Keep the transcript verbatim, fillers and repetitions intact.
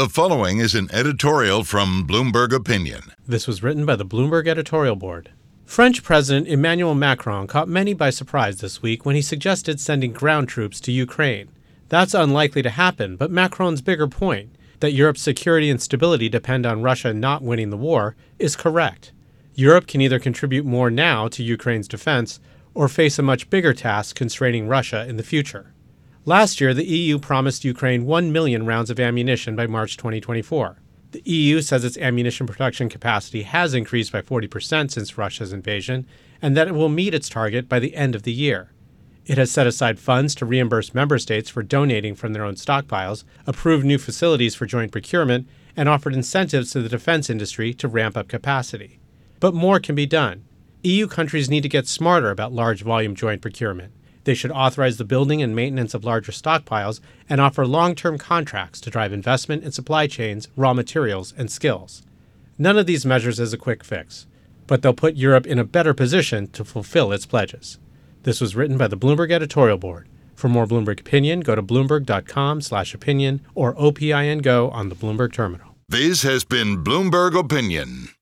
The following is an editorial from Bloomberg Opinion. This was written by the Bloomberg Editorial Board. French President Emmanuel Macron caught many by surprise this week when he suggested sending ground troops to Ukraine. That's unlikely to happen, but Macron's bigger point, that Europe's security and stability depend on Russia not winning the war, is correct. Europe can either contribute more now to Ukraine's defense or face a much bigger task constraining Russia in the future. Last year, the E U promised Ukraine one million rounds of ammunition by March twenty twenty-four. The E U says its ammunition production capacity has increased by forty percent since Russia's invasion and that it will meet its target by the end of the year. It has set aside funds to reimburse member states for donating from their own stockpiles, approved new facilities for joint procurement, and offered incentives to the defense industry to ramp up capacity. But more can be done. E U countries need to get smarter about large-volume joint procurement. They should authorize the building and maintenance of larger stockpiles and offer long-term contracts to drive investment in supply chains, raw materials, and skills. None of these measures is a quick fix, but they'll put Europe in a better position to fulfill its pledges. This was written by the Bloomberg Editorial Board. For more Bloomberg Opinion, go to bloomberg dot com slash opinion or O P I N Go on the Bloomberg Terminal. This has been Bloomberg Opinion.